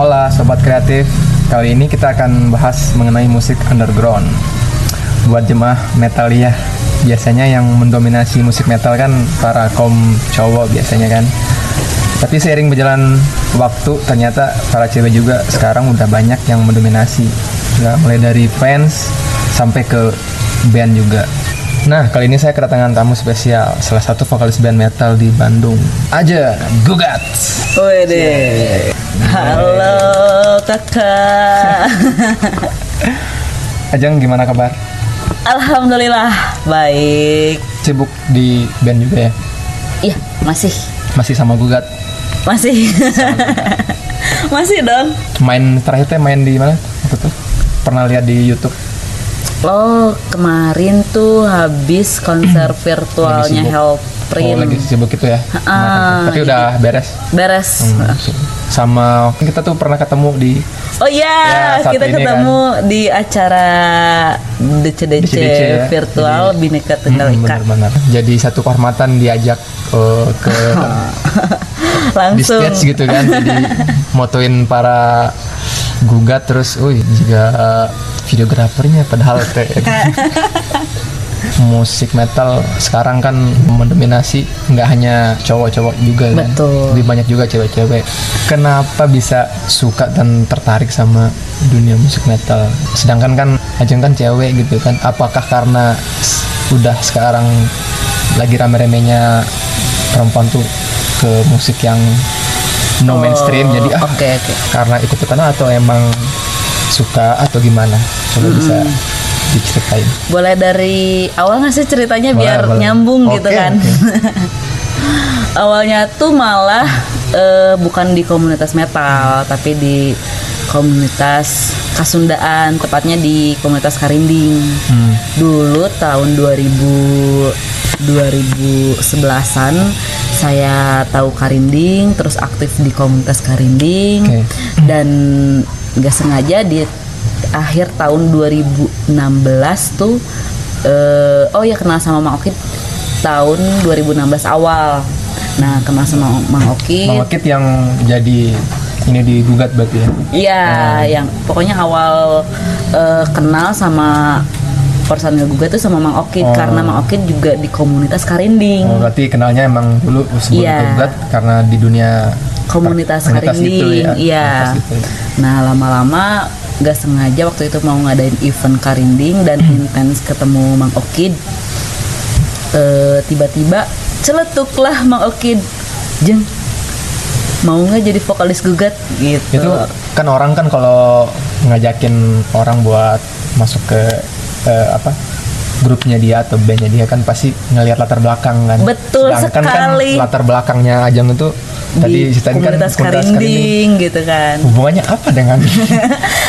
Hola Sobat Kreatif, kali ini kita akan bahas mengenai musik underground. Buat jemaah metalia, biasanya yang mendominasi musik metal kan para kaum cowok biasanya kan. Tapi seiring berjalan waktu, ternyata para cewek juga sekarang udah banyak yang mendominasi. Nah, mulai dari fans sampai ke band juga. Nah, kali ini saya kedatangan tamu spesial, salah satu vokalis band metal di Bandung. Aja, Gugat! Wede! Halo, kakak! Ajeng, gimana kabar? Alhamdulillah, baik. Sibuk di band juga ya? Iya, masih. Masih sama Gugat? Masih. Masih dong. Main terakhirnya main di mana waktu itu? Pernah lihat di YouTube. Oh, kemarin tuh habis konser virtualnya Hellprint. Oh, lagi sibuk itu ya. Tapi udah beres. Beres. Sama kita tuh pernah ketemu di kita ketemu kan, di acara DCDC ya, virtual Bineka Tunggal Ika. Jadi satu kehormatan diajak ke langsung di stage gitu kan. Jadi motoin para Gugat terus, juga videografernya padahal musik metal sekarang kan mendominasi, nggak hanya cowok-cowok juga kan. Betul. Lebih banyak juga cewek-cewek. Kenapa bisa suka dan tertarik sama dunia musik metal? Sedangkan kan Ajeng kan cewek gitu kan. Apakah karena udah sekarang lagi rame-ramenya perempuan tuh ke musik yang no mainstream, jadi karena ikut-ikutan atau emang suka atau gimana? Coba bisa diceritain. Boleh dari awal nggak sih ceritanya? Boleh, biar nyambung gitu kan. Awalnya tuh malah bukan di komunitas metal, tapi di komunitas Kasundaan, tepatnya di komunitas Karinding. Dulu tahun 2011-an saya tahu Karinding, terus aktif di komunitas Karinding. Dan nggak sengaja di akhir tahun 2016 tuh kenal sama Mang Oki tahun 2016 awal. Nah, kenal sama Mang Oki. Mang Oki yang jadi ini di Gugat berarti ya? Iya, yang pokoknya awal kenal sama personil Gugat tuh sama Mang Oki, karena Mang Oki juga di komunitas Karinding. Oh, berarti kenalnya emang dulu sebelum Gugat karena di dunia komunitas Karinding. Iya. Nah, lama-lama nggak sengaja waktu itu mau ngadain event Karinding dan intens ketemu Mang Oki. Tiba-tiba celetuklah Mang Oki, "Jeng, mau nggak jadi vokalis Gugat?" gitu. Itu kan orang kan kalau ngajakin orang buat masuk ke grupnya dia atau bandnya dia kan pasti ngelihat latar belakang kan. Betul. Sedangkan sekali kan latar belakangnya Ajeng itu tadi ceritain kan Karinding gitu kan. Hubungannya apa dengan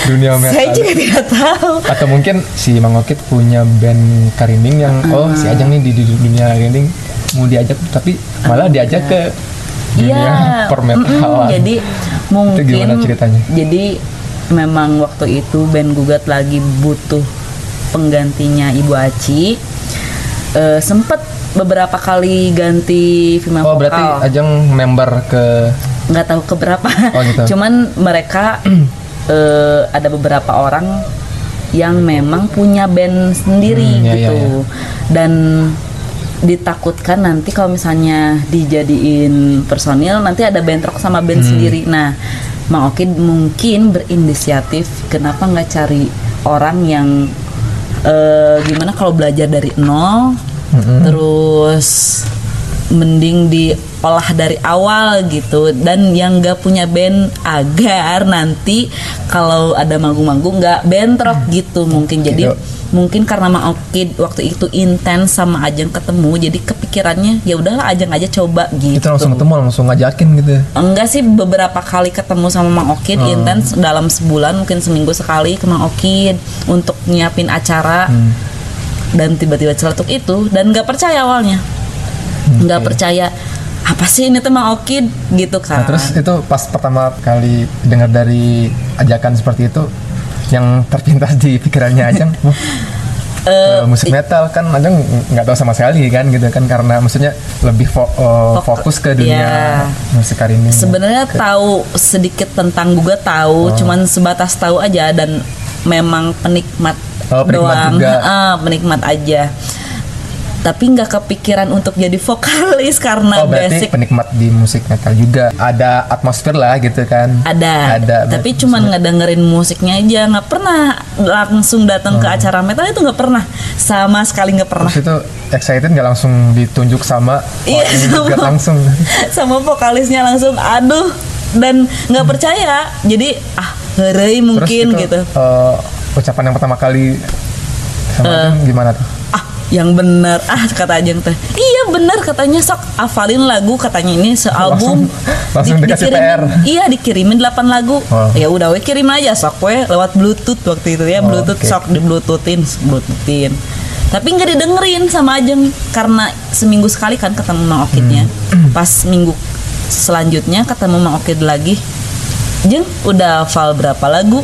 dunia metal? Saya juga tidak tahu. Atau mungkin si Mang Oki punya band Karinding yang si Ajeng nih di dunia Karinding mau diajak, tapi malah diajak ke dunia permetalan. Jadi mungkin itu gimana ceritanya? Jadi memang waktu itu band Gugat lagi butuh penggantinya Ibu Aci. Sempet beberapa kali ganti female vokal. Oh, berarti Ajeng member ke nggak tahu ke berapa. Oh, gitu. Cuman mereka ada beberapa orang yang memang punya band sendiri gitu. Iya. Dan ditakutkan nanti kalau misalnya dijadiin personil nanti ada band rock sama band sendiri. Nah, Mang Oki mungkin berinisiatif, kenapa nggak cari orang yang gimana kalau belajar dari nol, terus mending diolah dari awal gitu, dan yang nggak punya band agar nanti kalau ada manggung-manggung nggak bentrok gitu mungkin. Jadi mungkin karena Mang Oki waktu itu intens sama Ajeng ketemu, jadi kepikirannya ya udahlah Ajeng aja coba gitu. Itu langsung ketemu, langsung ngajakin gitu? Enggak sih, beberapa kali ketemu sama Mang Oki intens dalam sebulan, mungkin seminggu sekali ke Mang Oki untuk nyiapin acara. Dan tiba-tiba celetuk itu, dan nggak percaya awalnya. Nggak percaya, apa sih ini tuh Mang Oki gitu kan. Nah, terus itu pas pertama kali dengar dari ajakan seperti itu, yang terpintas di pikirannya Ajeng, musik metal kan Ajeng nggak tahu sama sekali kan gitu kan, karena maksudnya lebih fokus ke dunia musik hari ini. Sebenarnya tahu sedikit tentang Gugat, tahu cuman sebatas tahu aja, dan memang penikmat, penikmat doang penikmat aja, tapi nggak kepikiran untuk jadi vokalis karena basic. Penikmat di musik metal juga ada atmosfer lah gitu kan, ada tapi cuma ngedengerin musiknya aja, nggak pernah langsung datang ke acara metal, itu nggak pernah, sama sekali nggak pernah. Terus itu excited nggak langsung ditunjuk sama langsung sama vokalisnya langsung, aduh, dan nggak percaya, jadi heureuy mungkin itu, gitu. Ucapan yang pertama kali sama gimana tuh? Yang benar, kata Ajeng teh. Iya benar katanya, sok hafalin lagu katanya, ini sealbum. Langsung dikasih PR. Iya, dikirimin 8 lagu. Oh. Ya udah we kirim aja sok we lewat Bluetooth waktu itu ya, sok di Bluetoothin. Tapi enggak didengerin sama Ajeng karena seminggu sekali kan ketemu Mang Okitnya. Pas minggu selanjutnya ketemu Mang Okit lagi. Jeng, udah hafal berapa lagu?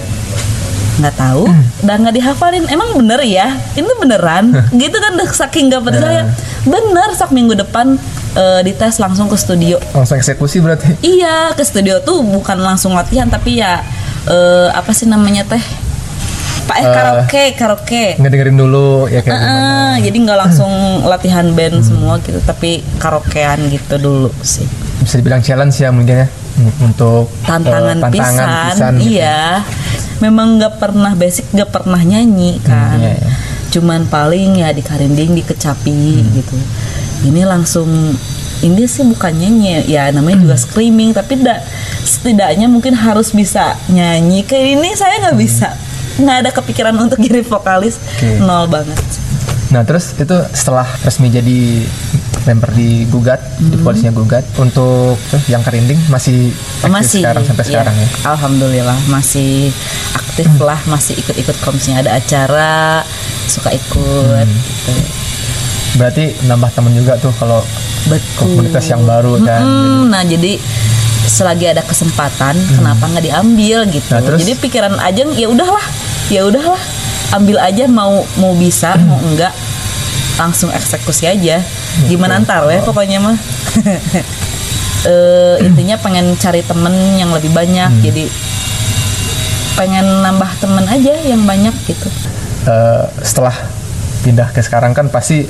Nggak tahu, udah nggak dihafalin. Emang bener ya? Ini beneran? Gitu kan, saking nggak percaya. Bener, sak minggu depan dites langsung ke studio. Langsung eksekusi berarti? Iya, ke studio tuh bukan langsung latihan, tapi ya apa sih namanya teh? Karaoke. Ngedengerin dulu ya kayak gimana. Jadi nggak langsung latihan band semua gitu, tapi karaokean gitu dulu sih. Bisa dibilang challenge ya mungkin ya, untuk tantangan pisan iya. Gitu. Memang nggak pernah basic, nggak pernah nyanyi kan, cuman paling ya di karinding, di kecapi gitu. Ini langsung, ini sih bukan nyanyi ya, namanya juga screaming, tapi setidaknya mungkin harus bisa nyanyi. Kayak ini saya nggak bisa, nggak ada kepikiran untuk jadi vokalis, nol banget. Nah terus itu setelah resmi jadi member di Gugat, di polisnya Gugat, untuk yang kerinding masih sekarang sampai sekarang ya? Alhamdulillah masih aktif lah, masih ikut-ikut komsnya, ada acara suka ikut gitu. Berarti nambah temen juga tuh kalau komunitas yang baru kan? Nah jadi selagi ada kesempatan kenapa nggak diambil gitu. Nah, terus, jadi pikiran Ajeng ya udahlah ambil aja, mau bisa mau enggak langsung eksekusi aja, gimana ntar ya pokoknya mah. Intinya pengen cari temen yang lebih banyak, jadi pengen nambah temen aja yang banyak gitu. Setelah pindah ke sekarang kan pasti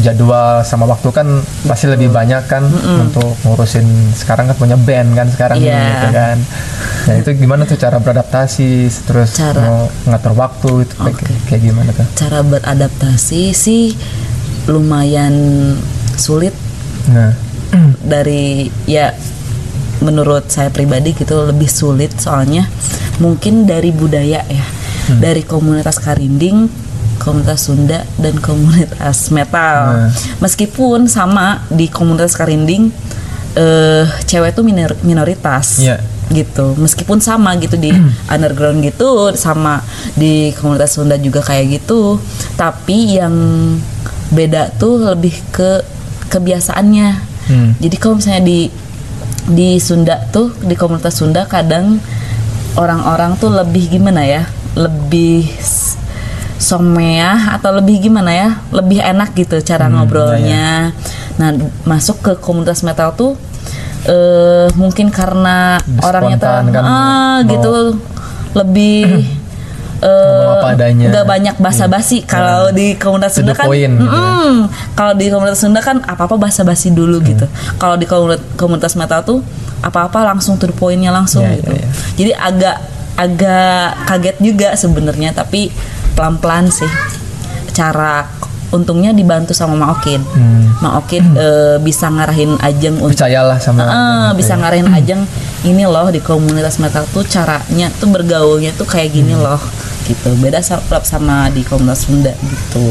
jadwal sama waktu kan pasti lebih banyak kan untuk ngurusin sekarang kan punya band kan sekarang gitu kan. Nah itu gimana tuh cara beradaptasi, terus mau ngatur waktu itu kayak gimana tuh? Cara beradaptasi sih lumayan sulit. Nah, dari ya menurut saya pribadi gitu lebih sulit, soalnya mungkin dari budaya ya, dari komunitas karinding, komunitas Sunda, dan komunitas metal. Meskipun sama di komunitas karinding cewek tuh minoritas gitu, meskipun sama gitu di underground gitu, sama di komunitas Sunda juga kayak gitu, tapi yang beda tuh lebih ke kebiasaannya. Jadi kalau misalnya di Sunda tuh, di komunitas Sunda kadang orang-orang tuh lebih gimana ya, lebih someah atau lebih gimana ya, lebih enak gitu cara ngobrolnya. Nah masuk ke komunitas metal tuh mungkin karena spontan, orangnya tuh kan gitu lebih nggak banyak basa-basi. Kalau di komunitas Sunda kan kalau di komunitas Sunda kan apa-apa basa-basi dulu gitu. Kalau di komunitas metal tuh apa-apa langsung to the point-nya langsung gitu. Jadi agak kaget juga sebenarnya, tapi pelan-pelan sih cara, untungnya dibantu sama Mang Oki. Mang Oki bisa ngarahin Ajeng, percayalah sama bisa ngarahin Ajeng, ini loh di komunitas metal tuh caranya tuh bergaulnya tuh kayak gini loh gitu, beda sama di komunitas Sunda gitu.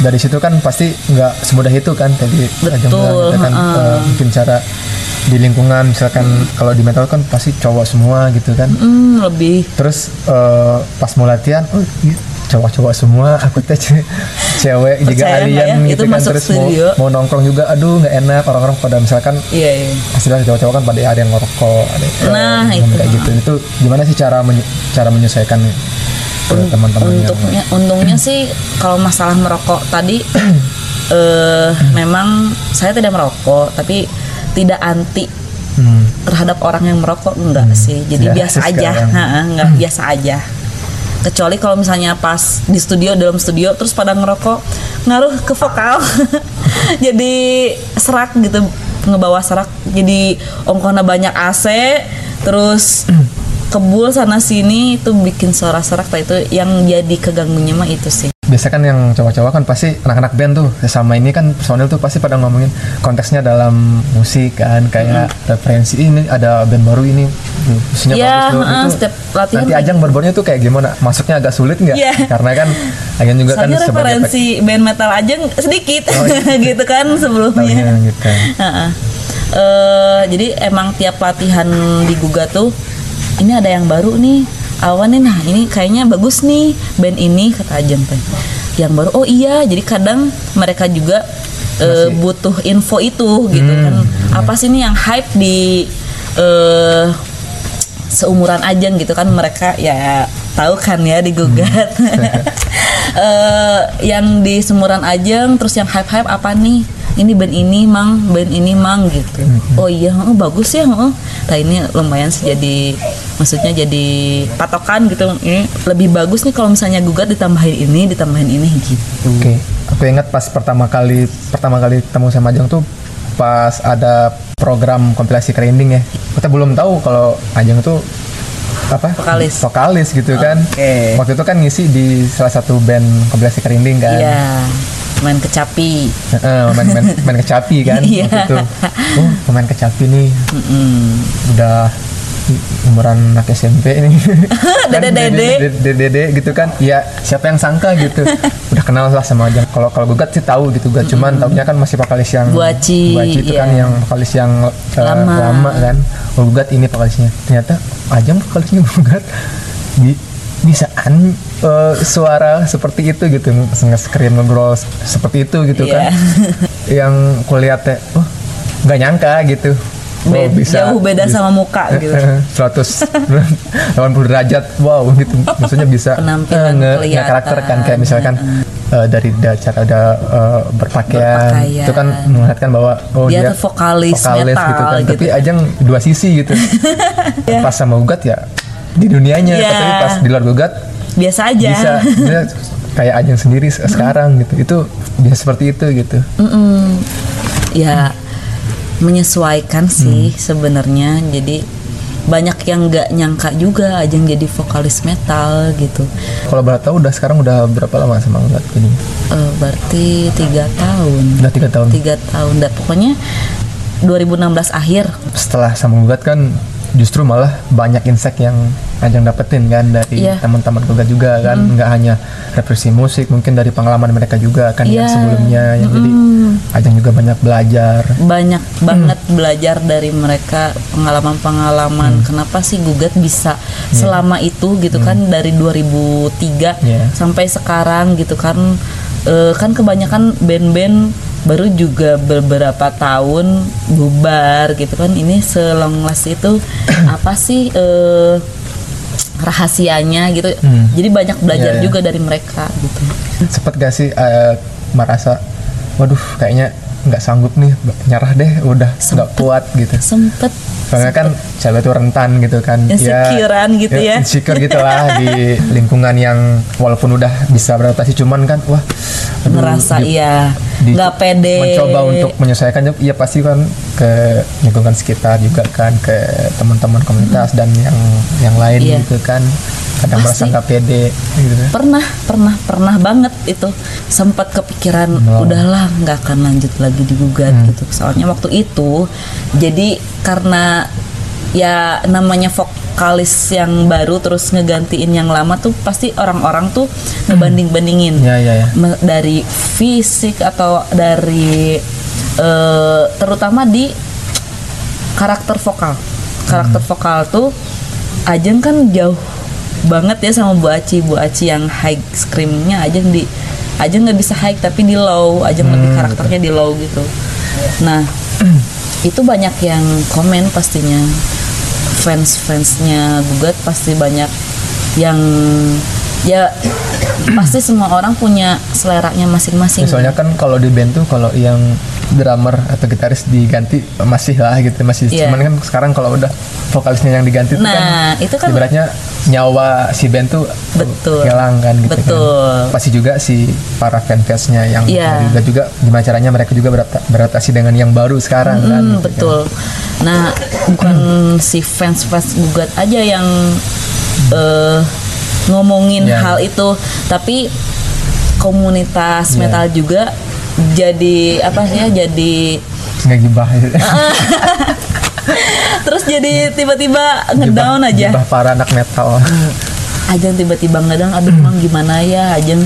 Dari situ kan pasti nggak semudah itu kan tadi Ajeng bilang kan, mungkin cara di lingkungan misalkan kalau di metal kan pasti cowok semua gitu kan, lebih terus pas mau latihan cowok-cowok semua, aku teh cewek juga alien ya? Gitu kan, terus mau nongkrong juga, aduh nggak enak, orang-orang pada misalkan hasilnya cowok-cowok kan pada ada yang ngerokok, ada yang kayak gitu. Itu gimana sih cara menyesuaikan teman-temannya? Untungnya sih kalau masalah merokok tadi memang saya tidak merokok, tapi tidak anti terhadap orang yang merokok, enggak sih. Jadi biasa aja, enggak biasa aja. Kecuali kalau misalnya pas di studio, dalam studio terus pada ngerokok, ngaruh ke vokal. Jadi serak gitu, ngebawa serak. Jadi ongkosnya banyak AC, terus kebul sana sini, itu bikin suara serak. Itu yang jadi keganggunya mah itu sih. Biasa kan yang cowok-cowok kan pasti anak-anak band tuh sama ini kan personil tuh pasti pada ngomongin konteksnya dalam musik kan, kayak referensi ini ada band baru ini musiknya bagus loh, itu setiap latihan nanti ajang berbarunya tuh kayak gimana, masuknya agak sulit nggak? Karena kan agen juga soalnya kan referensi band metal ajang sedikit gitu kan sebelumnya gitu. Jadi emang tiap latihan di Gugat tuh ini ada yang baru nih, awan nih, nah ini kayaknya bagus nih band ini, kata Ajeng teh yang baru. Oh iya, jadi kadang mereka juga butuh info itu gitu kan, apa sih nih yang hype di seumuran Ajeng gitu kan, mereka ya tahu kan ya di Gugat. Yang di seumuran Ajeng terus yang hype-hype apa nih, ini band ini mang, band ini mang gitu. Oh iya, bagus ya. Nah ini lumayan sih, jadi maksudnya jadi patokan gitu, ini lebih bagus nih kalau misalnya Gugat ditambahin ini gitu. Oke. Aku ingat pas pertama kali ketemu sama Ajeng tuh pas ada program kompilasi Kerinding ya. Kita belum tahu kalau Ajeng tuh apa? Vokalis gitu kan. Waktu itu kan ngisi di salah satu band kompilasi Kerinding kan. Iya. Main kecapi, main kecapi kan waktu itu. Main kecapi nih, udah umuran anak SMP nih. Dede gitu kan. Ya siapa yang sangka gitu. Udah kenal lah sama Ajeng. Kalau Gugat sih tahu gitu Gugat, cuman tahunya kan masih vokalis yang Bu Aci itu kan, yang vokalis yang lama kan. Oh Gugat ini vokalisnya. Ternyata Ajeng vokalisnya Gugat bisaan suara seperti itu gitu, nge-screen ngobrol seperti itu gitu kan. Yang kulihatnya nggak nyangka gitu. Bisa jauh beda sama muka gitu. 180 derajat. Wow gitu. Maksudnya bisa karakter kan, kayak misalkan dari cara udah berpakaian itu kan melihatkan bahwa dia vokalis metal, gitu kan. Gitu. Tapi Ajeng dua sisi gitu. Pas sama Gugat ya di dunianya, tapi pas di luar Gugat biasa aja. Bisa kayak Ajeng sendiri sekarang gitu. Itu biasa seperti itu gitu. Ya menyesuaikan sih sebenarnya. Jadi banyak yang nggak nyangka juga Ajeng jadi vokalis metal gitu. Kalau boleh tahu udah sekarang udah berapa lama sama Gugat ini? Berarti 3 tahun. Udah 3 tahun. 3 tahun. Dan pokoknya 2016 akhir. Setelah sama Gugat kan justru malah banyak insight yang Ajeng dapetin kan dari teman-teman Gugat juga kan, nggak hanya referensi musik, mungkin dari pengalaman mereka juga kan yang sebelumnya, yang jadi Ajeng juga banyak belajar, banyak banget belajar dari mereka, pengalaman kenapa sih Gugat bisa selama itu gitu kan, dari 2003 sampai sekarang gitu kan kebanyakan band-band baru juga beberapa tahun bubar gitu kan. Ini selonglas itu apa sih rahasianya gitu. Jadi banyak belajar juga dari mereka gitu. Sempet gak sih merasa waduh kayaknya nggak sanggup nih, nyerah deh, udah nggak kuat gitu? Sempet. Soalnya kan cewek tuh rentan gitu kan, insecurean gitu ya. Insecure gitu lah di lingkungan yang walaupun udah bisa beradaptasi, cuman kan wah merasa nggak pede. Mencoba untuk menyesuaikan, ya pasti kan ke lingkungan sekitar juga kan, ke teman-teman komunitas dan yang lain gitu kan. Kadang merasa nggak pede gitu. Pernah banget itu. Sempat kepikiran udahlah nggak akan lanjut lagi di Gugat gitu. Soalnya waktu itu jadi karena ya namanya vokalis yang baru terus ngegantiin yang lama tuh pasti orang-orang tuh ngebanding-bandingin dari fisik atau dari terutama di karakter vokal. Karakter vokal tuh Ajeng kan jauh banget ya sama Bu Aci. Bu Aci yang high screamingnya aja di aja nggak bisa high, tapi di low aja lebih karakternya di low gitu. Nah itu banyak yang komen pastinya, fans-fansnya Gugat pasti banyak yang ya pasti semua orang punya seleranya masing-masing. Soalnya kan kalau di band tuh kalau yang drummer atau gitaris diganti masih lah gitu, masih yeah. Cuman kan sekarang kalau udah vokalisnya yang diganti nah, itu kan ibaratnya nyawa si band tuh hilang kan gitu. Betul. Kan pasti juga si para fanbase-nya yang yeah. juga gimana caranya mereka juga beradaptasi dengan yang baru sekarang kan gitu, betul kan. Nah bukan si fans-fans Gugat aja yang ngomongin yeah. hal itu, tapi komunitas yeah. metal juga jadi apa sih ya, jadi ngegibah terus jadi tiba-tiba ngedown aja gibah para anak metal aja, tiba-tiba ngedown, aduh Mang gimana ya, Ajeng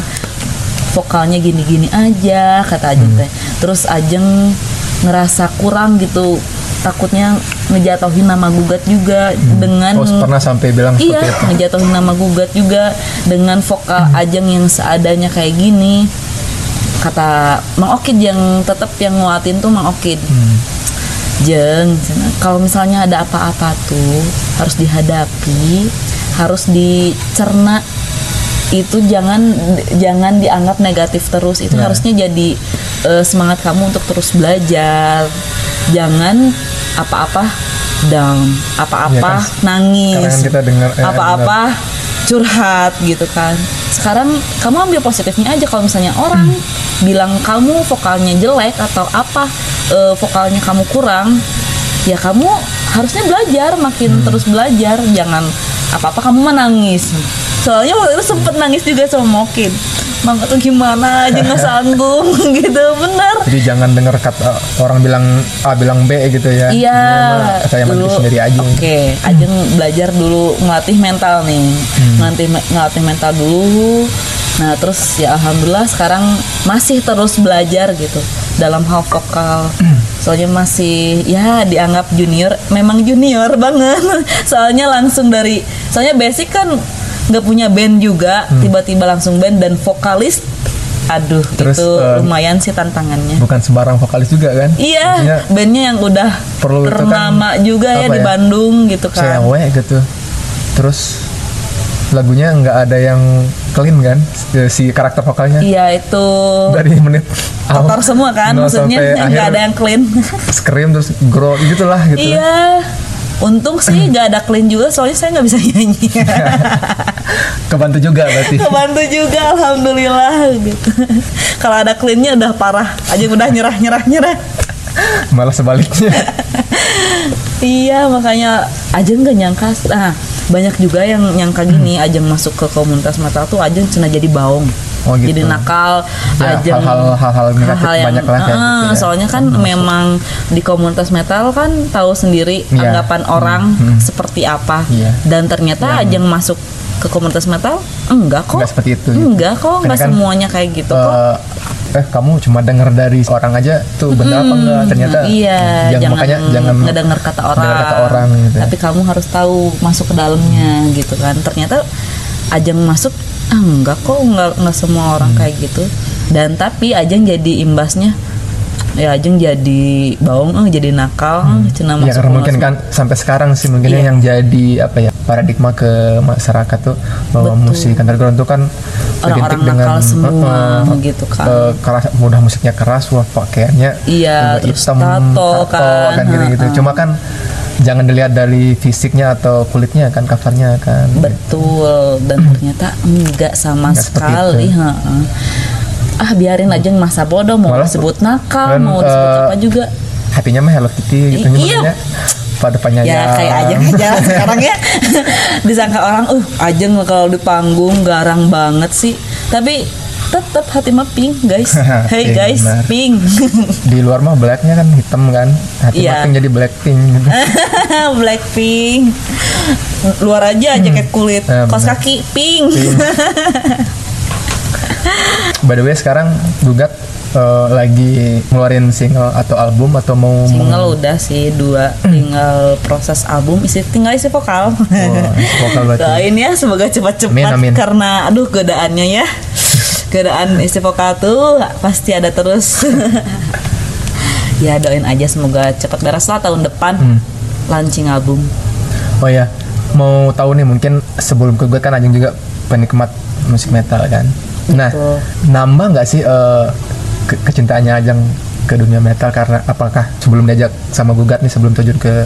vokalnya gini-gini aja kata Ajeng teh. Terus Ajeng ngerasa kurang gitu, takutnya ngejatuhin nama Gugat juga dengan pernah sampai bilang iya itu. Ngejatuhin nama Gugat juga dengan vokal Ajeng yang seadanya kayak gini kata Mang Oki, yang tetap yang nguatin tuh Mang Oki. Jeng, kalau misalnya ada apa-apa tuh harus dihadapi, harus dicerna, itu jangan dianggap negatif terus, itu nah. harusnya jadi semangat kamu untuk terus belajar, jangan apa-apa down, apa-apa ya kan, nangis, apa-apa curhat gitu kan. Sekarang kamu ambil positifnya aja, kalau misalnya orang bilang kamu vokalnya jelek atau apa vokalnya kamu kurang, ya kamu harusnya belajar, makin terus belajar, jangan apa-apa kamu menangis. Soalnya waktu itu sempet nangis juga sama Mokin, Mang tuh gimana aja nggak sanggup gitu, bener. Jadi jangan dengar kata orang bilang A bilang B gitu ya. Iya. Saya mandiri sendiri aja. Oke, Ajeng belajar dulu, ngelatih mental nih, ngelatih mental dulu. Nah terus ya alhamdulillah sekarang masih terus belajar gitu dalam hal vokal. Soalnya masih ya dianggap junior, memang junior banget. Soalnya langsung dari, soalnya basic kan nggak punya band juga, tiba-tiba langsung band dan vokalis, aduh. Terus, itu lumayan sih tantangannya. Bukan sembarang vokalis juga kan? Iya, maksudnya bandnya yang udah ternama kan, juga ya di Bandung gitu kan. Cewek gitu, terus lagunya nggak ada yang clean kan, si karakter vokalnya. Iya itu. Dari menit kotor semua kan, maksudnya nggak ada yang clean. Scream terus growl gitulah gitu. Iya. Untung sih gak ada clean juga, soalnya saya gak bisa nyanyi. Kebantu juga berarti. Kebantu juga, alhamdulillah gitu. Kalau ada cleannya udah parah, Ajeng udah nyerah. Malah sebaliknya. Iya, makanya Ajeng gak nyangka. Nah, banyak juga yang nyangka gini, Ajeng masuk ke komunitas metal tuh Ajeng cuma jadi baong. Oh, gitu. Jadi nakal ya, Ajeng hal-hal negatif banyak lah kayak gitu ya. Soalnya kan memang di komunitas metal kan tahu sendiri yeah. anggapan orang seperti apa yeah. dan ternyata yeah. Ajeng masuk ke komunitas metal enggak kok, enggak seperti itu gitu. Enggak kok, enggak kan, semuanya kayak gitu kok. Kamu cuma dengar dari orang aja tuh benar apa enggak, ternyata iya, jangan ngedenger kata orang gitu. Tapi kamu harus tahu masuk ke dalamnya gitu kan, ternyata Ajeng masuk enggak kok, enggak semua orang kayak gitu. Dan tapi Ajeng jadi imbasnya ya Ajeng jadi baong, jadi nakal, cina masuk. Ya karena mungkin kan sampai sekarang sih mungkin yang jadi apa ya paradigma ke masyarakat tuh bahwa musik underground tuh kan orang-orang nakal semua gitu kan. Keras, mudah musiknya keras, wah pakaiannya terus tato kan gitu. Cuma kan jangan dilihat dari fisiknya atau kulitnya kan, covernya kan. Betul. Dan ternyata enggak sama sekali. Biarin aja masa bodoh, mau disebut nakal, mau disebut apa juga. Hatinya mah Hello Kitty gitu. Iya. Pada penyanyi ya kayak Ajeng aja sekarang ya. Disangka orang Ajeng kalau di panggung garang banget sih, tapi tetap hati mah pink guys. Hey guys, pink. Di luar mah blacknya kan hitam kan, hati mah pink jadi blackpink. Blackpink luar aja jaket kulit, kaos kaki pink. By the way, sekarang Gugat lagi ngeluarin single atau album atau mau single? Udah sih, 2 tinggal proses album, tinggal isi vokal. Isi vokal berarti. Doain ya semoga cepat-cepat, karena aduh godaannya ya. Godaan isi vokal tuh pasti ada terus. Ya doain aja semoga cepat beres lah, tahun depan launching album. Oh ya, mau tahu nih, mungkin sebelum ke gue kan Ajeng juga penikmat musik metal kan. Nah, betul. Nambah nggak sih kecintaannya Ajeng ke dunia metal, karena apakah sebelum diajak sama Gugat nih, sebelum terjun ke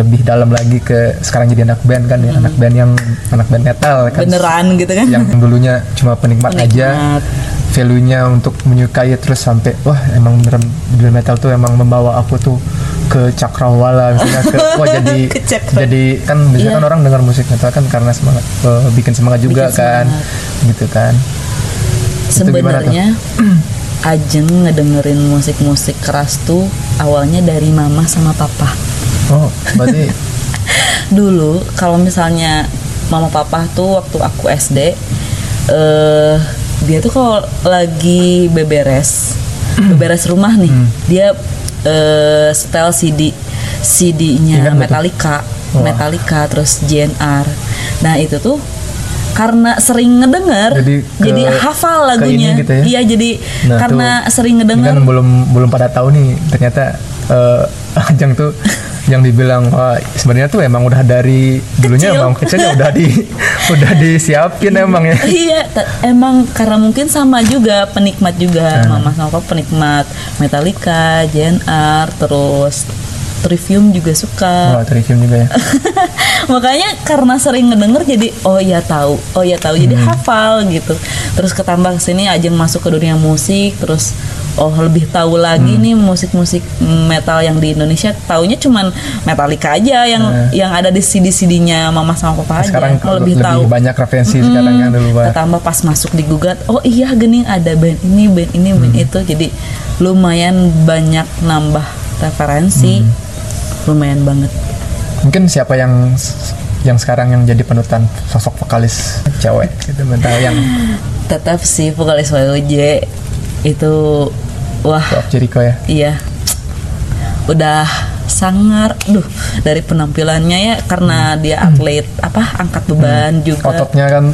lebih dalam lagi ke sekarang jadi anak band kan ya, anak band metal kan, beneran gitu kan, yang dulunya cuma penikmat. Aja value-nya untuk menyukai terus sampai wah emang beneran dunia metal tuh emang membawa aku tuh ke cakrawala misalnya, ke wah jadi jadi kan biasanya kan orang dengar musik metal kan karena semangat, bikin semangat juga, bikin kan semangat. Gitu kan sebenarnya. Ajeng ngedengerin musik keras tuh awalnya dari mama sama papa. Oh, berarti dulu kalau misalnya mama papa tuh waktu aku SD, dia tuh kalau lagi beberes rumah nih, dia setel CD-nya Metallica. Wah. Metallica terus GnR. Nah itu tuh karena sering ngedenger jadi hafal lagunya gitu ya? Iya, jadi nah, karena sering ngedenger kan belum pada tahu nih ternyata Ajeng tuh yang dibilang sebenarnya tuh emang udah dari dulunya emang kecilnya udah disiapin emang ya. Iya, emang karena mungkin sama juga penikmat juga, mama sama papa penikmat Metallica, GnR, terus Trivium juga suka. Wah, Trivium juga ya. Makanya karena sering ngedenger jadi oh iya tahu jadi hafal gitu. Terus ketambah sini Ajeng masuk ke dunia musik, terus lebih tahu lagi nih musik-musik metal yang di Indonesia. Taunya cuman Metallica aja yang ada di CD-CD-nya mama sama papa aja. Sekarang lebih tahu, banyak referensi sekarang kan dulu. Ketambah pas masuk di Gugat, oh iya gening ada band ini, band itu. Jadi lumayan banyak nambah referensi. Lumayan banget. Mungkin siapa yang sekarang yang jadi penutan sosok vokalis cewek gitu mental yang tetap sih vokalis WOJ itu wah Pocop Jeriko ya. Iya. Udah sangar dari penampilannya ya, karena dia atlet angkat beban juga. Ototnya kan.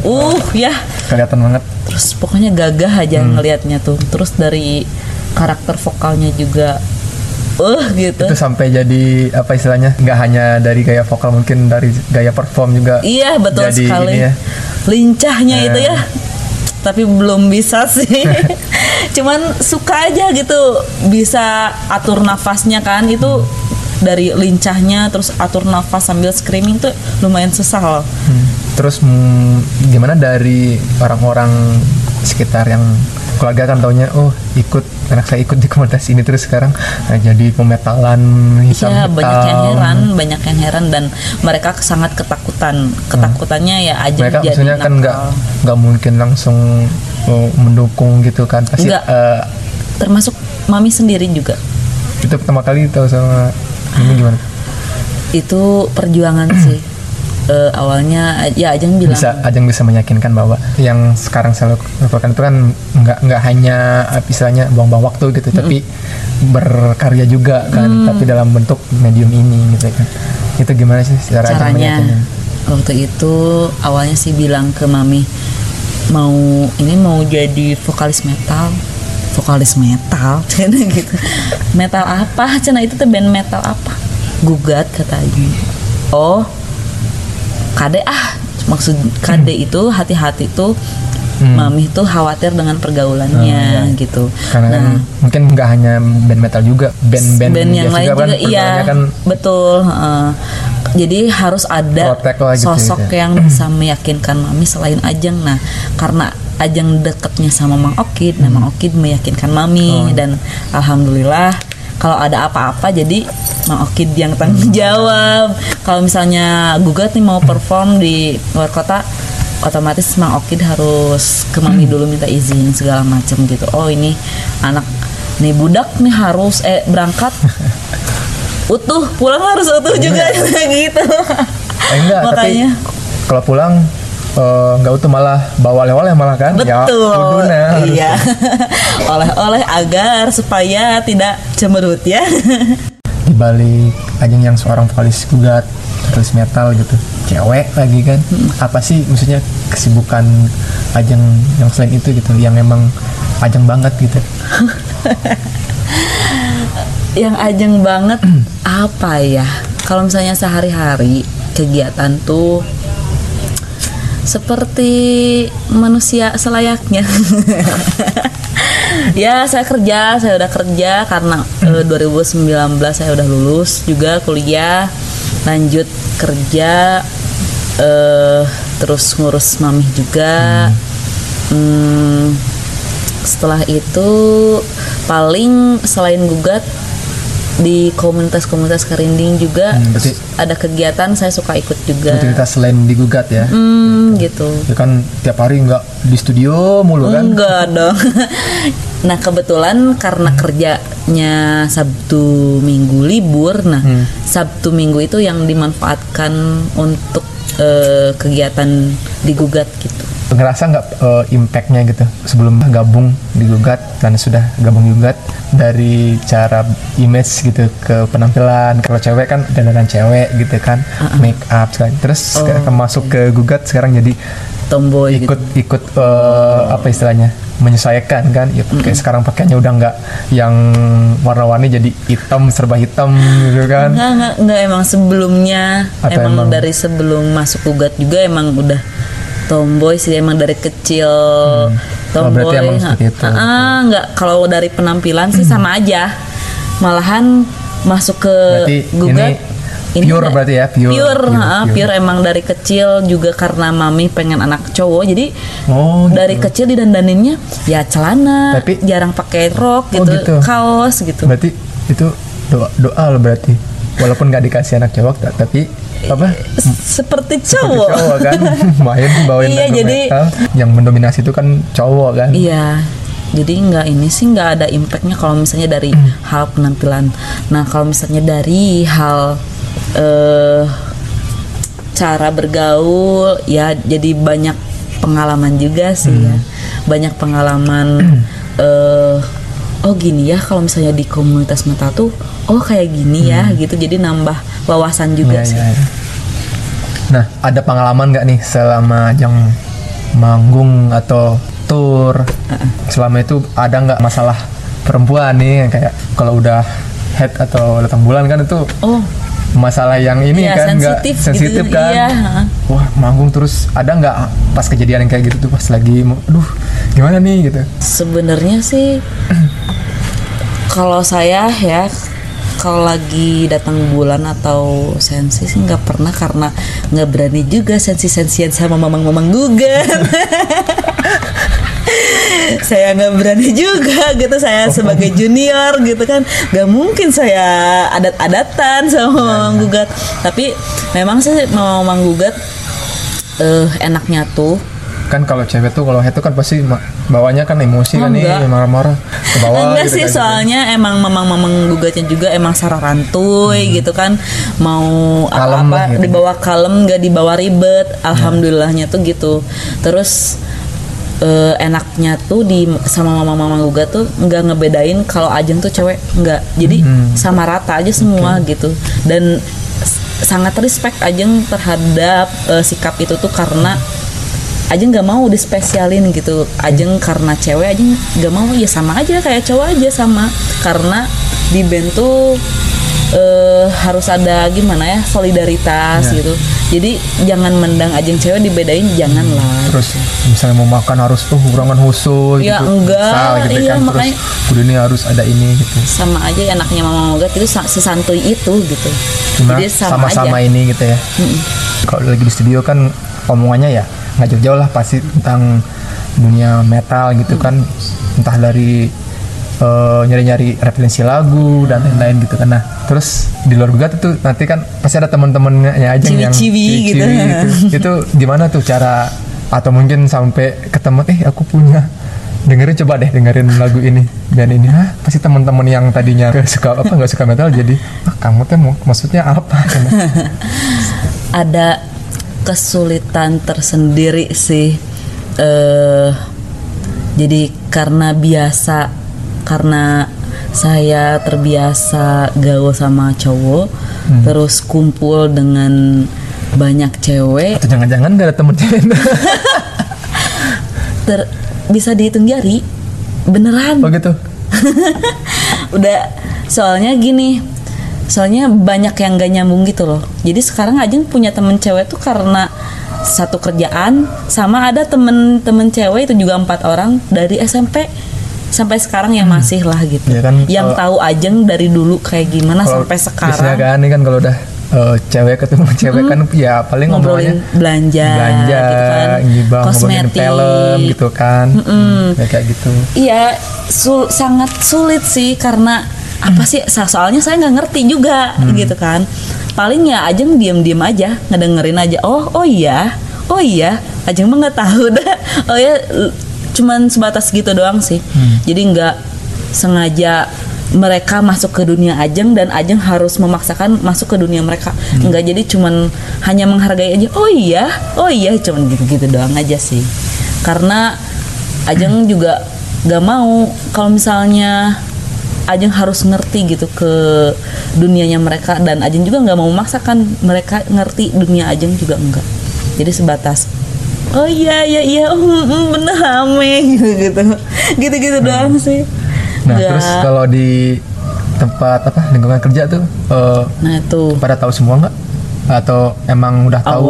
Ya. Kelihatan banget. Terus pokoknya gagah aja ngelihatnya tuh. Terus dari karakter vokalnya juga gitu. Itu sampai jadi apa istilahnya? Enggak hanya dari gaya vokal, mungkin dari gaya perform juga. Iya, betul sekali. Ya. Lincahnya itu ya. Tapi belum bisa sih. Cuman suka aja gitu. Bisa atur nafasnya kan, itu dari lincahnya terus atur nafas sambil screaming tuh lumayan susah loh. Terus gimana dari orang-orang sekitar yang keluarga kan taunya ikut anak saya ikut di komunitas ini terus sekarang jadi pemetalan hitam. Iya, banyak yang heran dan mereka sangat ketakutannya ya aja. Mereka maksudnya nakal. Kan nggak mungkin langsung mendukung gitu kan pasti. Termasuk mami sendiri juga. Itu pertama kali tahu sama ini gimana? Itu perjuangan sih. Awalnya ya Ajeng bisa meyakinkan bahwa yang sekarang saya lakukan itu kan nggak hanya istilahnya buang-buang waktu gitu, tapi berkarya juga kan, tapi dalam bentuk medium ini gitu kan. Itu gimana sih caranya? Waktu itu awalnya sih bilang ke mami mau jadi vokalis metal cina gitu. Metal apa cina, itu tuh band metal apa? Gugat kata Ajeng. Oh, KD maksud KD itu hati-hati tuh. Mami tuh khawatir dengan pergaulannya gitu. Karena mungkin nggak hanya band metal juga, band yang lain juga kan, iya kan, betul. Jadi harus ada sosok gitu, yang bisa meyakinkan mami selain Ajeng. Nah, karena Ajeng deketnya sama Mang Oki, Mang Oki meyakinkan mami dan alhamdulillah. Kalau ada apa-apa jadi Mang Oki yang tanggung jawab. Kalau misalnya Gugat nih mau perform di luar kota, otomatis Mang Oki harus ke mami dulu minta izin segala macam gitu. Oh, ini anak nih budak nih harus berangkat utuh, pulang harus utuh juga gitu. Enggak, makanya kalau pulang nggak utuh, malah bawa oleh-oleh malah kan. Betul. Ya, uduna, iya. Oleh-oleh agar supaya tidak cemberut ya. Di balik anjing yang seorang vokalis Gugat, terus metal gitu, cewek lagi kan. Apa sih maksudnya kesibukan ajang yang selain itu gitu, yang emang ajang banget gitu? Yang ajang banget apa ya? Kalau misalnya sehari-hari kegiatan tuh seperti manusia selayaknya. Ya, saya udah kerja karena 2019 saya udah lulus juga kuliah, lanjut kerja, terus ngurus mami juga. Setelah itu paling selain Gugat di komunitas-komunitas karinding juga ada kegiatan saya suka ikut juga. Komunitas selain di Gugat ya? Gitu. Ya kan tiap hari nggak di studio mulu kan? Enggak dong. Nah kebetulan karena kerjanya Sabtu Minggu libur, nah Sabtu Minggu itu yang dimanfaatkan untuk kegiatan di Gugat gitu. Ngerasa nggak impactnya gitu sebelum gabung di Gugat dan sudah gabung di Gugat, dari cara image gitu ke penampilan? Kalau cewek kan dandanan cewek gitu kan, make up kan. Terus masuk ke Gugat sekarang jadi tomboy, ikut gitu. Apa istilahnya, menyesuaikan kan ya, kayak sekarang pakaiannya udah nggak yang warna-warni jadi hitam, serba hitam gitu kan. Nggak emang sebelumnya emang dari sebelum masuk Gugat juga emang udah tomboy sih, emang dari kecil tomboy. Berarti emang seperti itu. Enggak, kalau dari penampilan sih sama aja. Malahan masuk ke Gugat ini pure berarti ya, pure emang dari kecil juga karena mami pengen anak cowok. Jadi dari kecil didandaninnya ya celana, tapi jarang pakai rok gitu, kaos gitu. Berarti itu doa loh berarti. Walaupun nggak dikasih anak cowok tapi apa? Seperti cowok kan, bawain iya, jadi metal. Yang mendominasi itu kan cowok kan. Iya, jadi nggak ada impactnya kalau misalnya dari hal penampilan. Nah kalau misalnya dari hal cara bergaul ya, jadi banyak pengalaman juga sih ya, banyak pengalaman. Oh gini ya, kalau misalnya di komunitas metal tuh, oh kayak gini ya gitu, jadi nambah wawasan juga sih. Ya. Nah, ada pengalaman nggak nih selama yang manggung atau tour? Selama itu ada nggak masalah perempuan nih, kayak kalau udah head atau datang bulan kan itu masalah yang ini ya, kan nggak sensitif gitu, kan? Iya. Wah manggung terus ada nggak pas kejadian yang kayak gitu tuh pas lagi, aduh gimana nih gitu? Sebenarnya sih kalau saya ya, kalau lagi datang bulan atau sensi sih nggak pernah, karena nggak berani juga sensi-sensian sama mamang-mamang Gugat. Saya nggak berani juga gitu, saya sebagai junior gitu kan, nggak mungkin saya adat-adatan sama mamang Gugat. Tapi memang sih mamang Gugat enaknya tuh kan kalau cewek tuh kalau head tuh kan pasti bawahnya kan emosi kan nih, marah-marah ke bawah. Enggak gitu sih, soalnya gitu. Emang mamang-mamang Gugatnya juga emang sarah rantuy gitu kan, mau kalem apa gitu. Dibawa kalem, nggak dibawa ribet, alhamdulillahnya tuh gitu. Terus enaknya tuh sama mamang-mamang Gugat tuh nggak ngebedain kalau ajang tuh cewek, nggak, jadi sama rata aja semua gitu. Dan sangat respect ajang terhadap sikap itu tuh, karena Ajeng nggak mau dispesialin gitu. Ajeng karena cewek, Ajeng nggak mau, ya sama aja kayak cowok aja sama. Karena di band tuh harus ada gimana ya, solidaritas gitu. Jadi jangan mendang Ajeng cewek dibedain, jangan lah. Terus misalnya mau makan harus kurangan khusus ya, gitu. Enggak, misal, gitu iya kan. Makanya kudu ini harus ada ini gitu. Sama aja enaknya mama Gugat itu, sesantuy itu gitu. Cuma jadi sama-sama aja. Ini gitu ya. Kalau lagi di studio kan omongannya ya nggak jauh-jauh lah pasti tentang dunia metal gitu kan, entah dari nyari-nyari referensi lagu dan lain-lain gitu kan. Nah terus di luar Gugat itu nanti kan pasti ada teman-temannya aja yang ciwi-ciwi gitu. Itu gimana tuh cara, atau mungkin sampai ketemu aku punya dengerin lagu ini dan ini, pasti teman-teman yang tadinya nggak suka metal jadi kamu tuh maksudnya apa? Ada kesulitan tersendiri sih. Jadi karena biasa, karena saya terbiasa gaul sama cowok, terus kumpul dengan banyak cewek. Atau jangan-jangan gak ada temen cewek? Bisa dihitung jari, beneran. Oh gitu. Udah, soalnya gini, soalnya banyak yang gak nyambung gitu loh. Jadi sekarang Ajeng punya temen cewek tuh karena satu kerjaan, sama ada temen-temen cewek itu juga 4 orang dari SMP sampai sekarang yang masih lah gitu. Ya kan, yang tahu Ajeng dari dulu kayak gimana sampai sekarang. Biasanya kan ini kan kalau udah cewek ketemu cewek kan ya paling ngobrolin belanja gitu kan, gibah, kosmetik, film gitu kan. Ya kayak gitu. Iya, sangat sulit sih karena apa sih, soalnya saya nggak ngerti juga gitu kan. Paling ya Ajeng diam-diam aja, ngedengerin aja. Oh iya, Ajeng mah nggak tahu dah. Oh ya, cuman sebatas gitu doang sih. Jadi nggak sengaja mereka masuk ke dunia Ajeng dan Ajeng harus memaksakan masuk ke dunia mereka. Nggak, jadi cuman hanya menghargai aja. Oh iya, cuman gitu-gitu doang aja sih. Karena Ajeng juga nggak mau kalau misalnya Ajeng harus ngerti gitu ke dunianya mereka, dan Ajeng juga nggak mau memaksakan mereka ngerti dunia Ajeng juga enggak. Jadi sebatas oh iya, bener rame gitu doang sih. Nah gak. Terus kalau di tempat apa lingkungan kerja tuh, nah itu pada tahu semua nggak? Atau emang udah tahu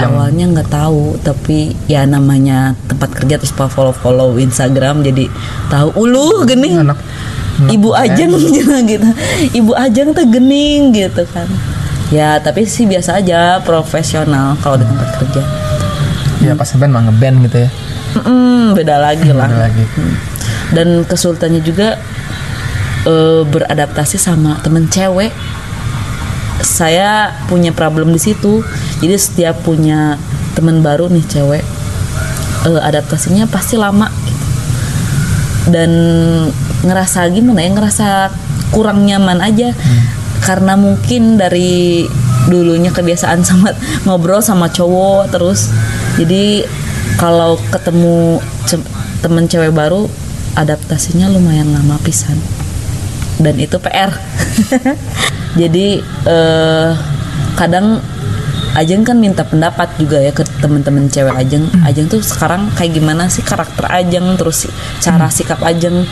awalnya nggak tahu, tapi ya namanya tempat kerja terus follow Instagram jadi tahu. Gening Ibu Ajeng gitu. Ibu Ajeng tuh gening gitu kan. Ya, tapi sih biasa aja, profesional kalau di tempat kerja. Ya pas ngeband mah ngeband gitu ya. Beda lagi lah. Beda lagi. Dan kesulitannya juga beradaptasi sama temen cewek. Saya punya problem di situ. Jadi setiap punya temen baru nih cewek, adaptasinya pasti lama gitu. Dan ngerasa gimana ya, ngerasa kurang nyaman aja. Karena mungkin dari dulunya kebiasaan sama ngobrol sama cowok terus. Jadi kalau ketemu temen cewek baru, adaptasinya lumayan lama pisan. Dan itu PR. Jadi kadang Ajeng kan minta pendapat juga ya ke temen-temen cewek Ajeng. Ajeng tuh sekarang kayak gimana sih karakter Ajeng, terus cara sikap Ajeng.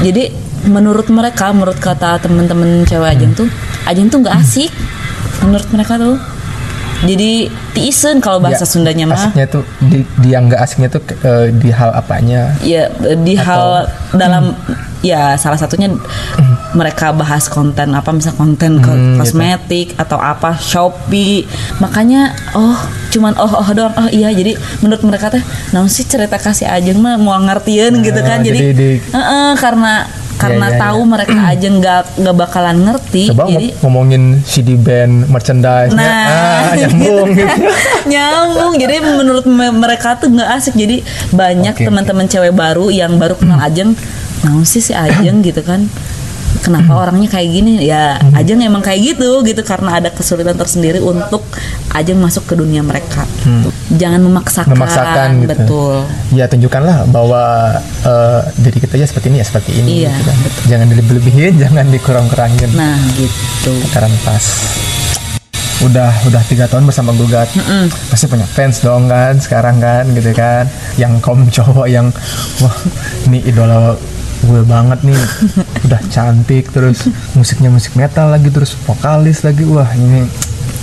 Jadi menurut mereka, menurut kata temen-temen cewek Ajeng tuh nggak asik. Menurut mereka tuh. Jadi tiisen kalau bahasa ya, Sundanya mah. Asiknya tuh di yang nggak asiknya tuh di hal apanya? Ya di atau, hal dalam ya salah satunya. Mereka bahas konten apa, misal konten kosmetik gitu, atau apa Shopee. Makanya cuman oh doang. Oh iya, jadi menurut mereka teh naon sih cerita kasih Ajeng mah mau ngertiin gitu kan. Jadi karena tahu mereka Ajeng enggak bakalan ngerti. Coba jadi ngomongin CD band, merchandise. Nyambung gitu. Nyambung. Jadi menurut mereka tuh enggak asik. Jadi banyak teman-teman cewek baru yang baru kenal Ajeng, naon sih si Ajeng gitu kan. Kenapa orangnya kayak gini? Ya Ajeng emang kayak gitu karena ada kesulitan tersendiri untuk Ajeng masuk ke dunia mereka. Jangan memaksakan gitu. Betul. Ya tunjukkanlah bahwa diri kita ya seperti ini ya seperti ini. Iya, gitu kan. Jangan dilebih-lebihin, jangan dikurang-kurangin. Nah gitu. Sekarang pas. Udah 3 tahun bersama Gugat. Pasti punya fans dong kan sekarang kan gitu kan. Yang kaum cowok yang wah ini idola gue banget nih, udah cantik terus musiknya musik metal lagi terus vokalis lagi, wah ini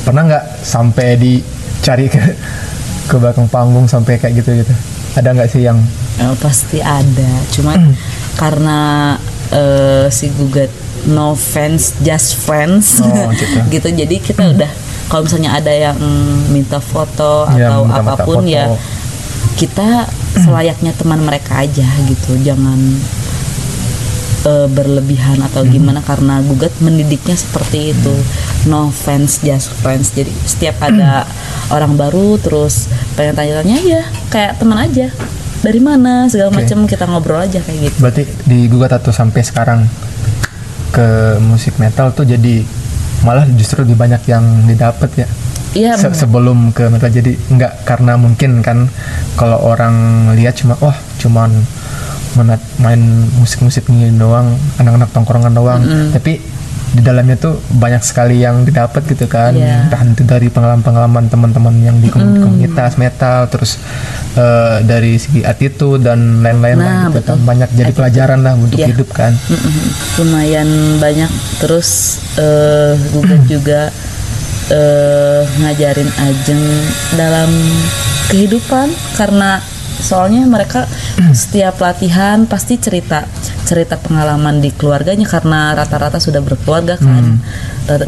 pernah nggak sampai dicari ke belakang panggung sampai kayak gitu ada nggak sih yang pasti ada, cuman karena si Gugat no fans just friends gitu, jadi kita udah kalau misalnya ada yang minta foto atau apapun foto. Ya kita selayaknya teman mereka aja gitu, jangan berlebihan atau gimana, karena Gugat mendidiknya seperti itu, no fans just friends. Jadi setiap ada orang baru terus pengen tanya-tanya ya kayak teman aja, dari mana segala macam kita ngobrol aja kayak gitu. Berarti di Gugat atau sampai sekarang ke musik metal tuh jadi malah justru lebih banyak yang didapat ya. Iya, sebelum ke metal. Jadi nggak, karena mungkin kan kalau orang lihat cuma cuman main musik-musik ini doang, anak-anak tongkrongan doang, tapi di dalamnya tuh banyak sekali yang didapat gitu kan, entah itu dari pengalaman-pengalaman teman-teman yang di komunitas metal, terus dari segi attitude dan lain-lain lah gitu kan, banyak jadi attitude. Pelajaran lah untuk hidup kan, lumayan banyak. Terus Gugat juga ngajarin Ajeng dalam kehidupan, karena soalnya mereka setiap latihan pasti cerita pengalaman di keluarganya, karena rata-rata sudah berkeluarga kan,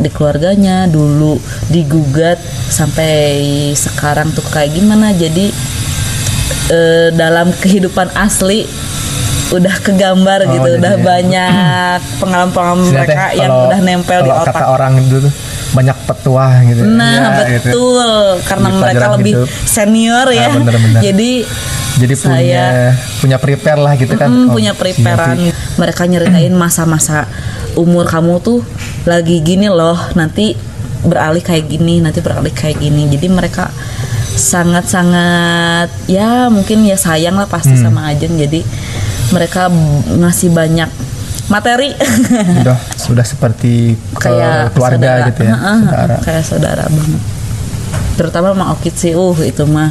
di keluarganya dulu digugat sampai sekarang tuh kayak gimana. Jadi dalam kehidupan asli udah kegambar gitu, udah banyak pengalaman-pengalaman mereka yang udah nempel di otak. Kata orang dulu banyak petuah gitu. Nah, ya, betul, gitu. Karena jadi mereka lebih gitu. Senior ya. Bener. Jadi punya prepare lah gitu kan. Punya preparean. Mereka nyeritain masa-masa umur kamu tuh lagi gini loh, nanti beralih kayak gini, nanti beralih kayak gini. Jadi mereka sangat-sangat ya mungkin ya sayang lah pasti sama Ajeng. Jadi mereka ngasih banyak materi. Sudah seperti kayak keluarga saudara, gitu ya, saudara. Kayak saudara banget. Terutama Mang Oki sih, itu mah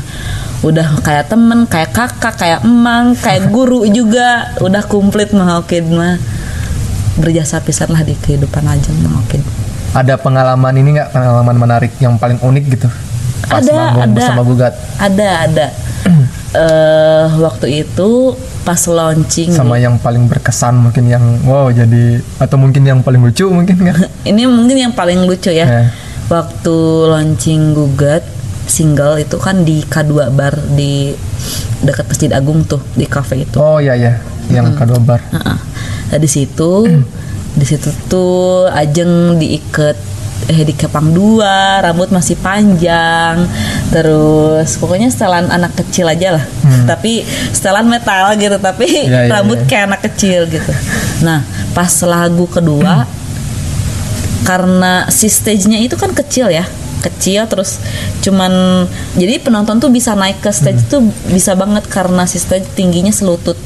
udah kayak temen, kayak kakak, kayak emang, kayak guru juga. Udah komplit Mang Oki mah, berjasa pisan lah di kehidupan Ajeng Mang Oki. Ada pengalaman ini nggak, pengalaman menarik yang paling unik gitu? Pas manggung bersama Gugat. Ada. Waktu itu pas launching sama yang paling berkesan mungkin, yang jadi, atau mungkin yang paling lucu mungkin kan? Ini mungkin yang paling lucu ya. Waktu launching Gugat single itu kan di K2 Bar di dekat Masjid Agung tuh, di cafe itu. Iya yang K2 Bar. Nah, di situ tuh Ajeng diikat dikepang dua, rambut masih panjang, terus pokoknya setelan anak kecil aja lah, tapi setelan metal gitu, tapi rambut kayak anak kecil gitu. Nah, pas lagu kedua, karena si stage-nya itu kan kecil, terus cuman jadi penonton tuh bisa naik ke stage tuh bisa banget, karena si stage tingginya selutut.